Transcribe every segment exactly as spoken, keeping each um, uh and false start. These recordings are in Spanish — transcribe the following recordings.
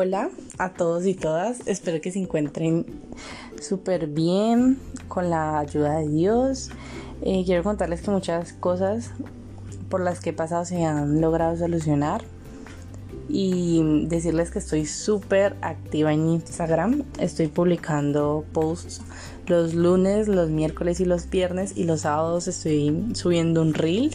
Hola a todos y todas, espero que se encuentren súper bien con la ayuda de Dios. Eh, quiero contarles que muchas cosas por las que he pasado se han logrado solucionar y decirles que estoy súper activa en Instagram. Estoy publicando posts los lunes, los miércoles y los viernes, y los sábados estoy subiendo un reel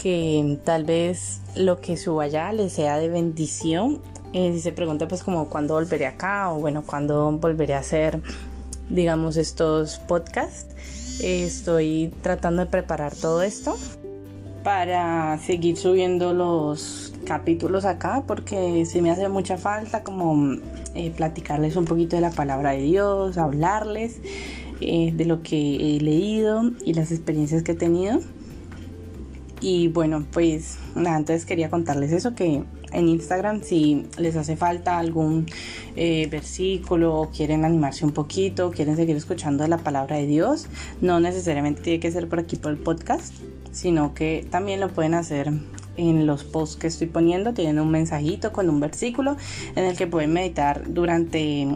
que tal vez lo que suba allá les sea de bendición. Eh, si se pregunta pues como cuándo volveré acá, o bueno, cuándo volveré a hacer, digamos, estos podcasts, eh, estoy tratando de preparar todo esto para seguir subiendo los capítulos acá, porque se me hace mucha falta como eh, platicarles un poquito de la palabra de Dios, hablarles eh, de lo que he leído y las experiencias que he tenido. Y bueno, pues nada, antes quería contarles eso, que en Instagram, si les hace falta algún eh, versículo, o quieren animarse un poquito, o quieren seguir escuchando la palabra de Dios, no necesariamente tiene que ser por aquí por el podcast, sino que también lo pueden hacer en los posts que estoy poniendo. Tienen un mensajito con un versículo en el que pueden meditar durante,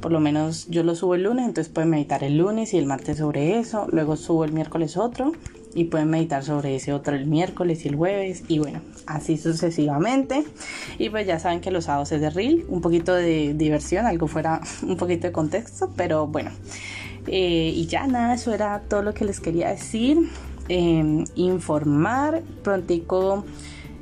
por lo menos yo lo subo el lunes, entonces pueden meditar el lunes y el martes sobre eso, luego subo el miércoles otro, y pueden meditar sobre ese otro el miércoles y el jueves, y bueno, así sucesivamente. Y pues ya saben que los sábados es de reel, un poquito de diversión, algo fuera un poquito de contexto, pero bueno. Eh, y ya nada, eso era todo lo que les quería decir, eh, informar. Prontico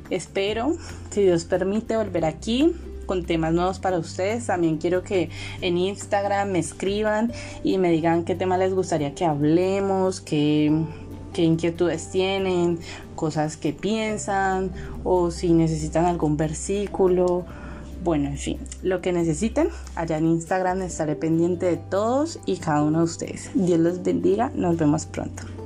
espero, si Dios permite, volver aquí con temas nuevos para ustedes. También quiero que en Instagram me escriban y me digan qué tema les gustaría que hablemos, qué... qué inquietudes tienen, cosas que piensan, o si necesitan algún versículo. Bueno, en fin, lo que necesiten, allá en Instagram estaré pendiente de todos y cada uno de ustedes. Dios los bendiga, nos vemos pronto.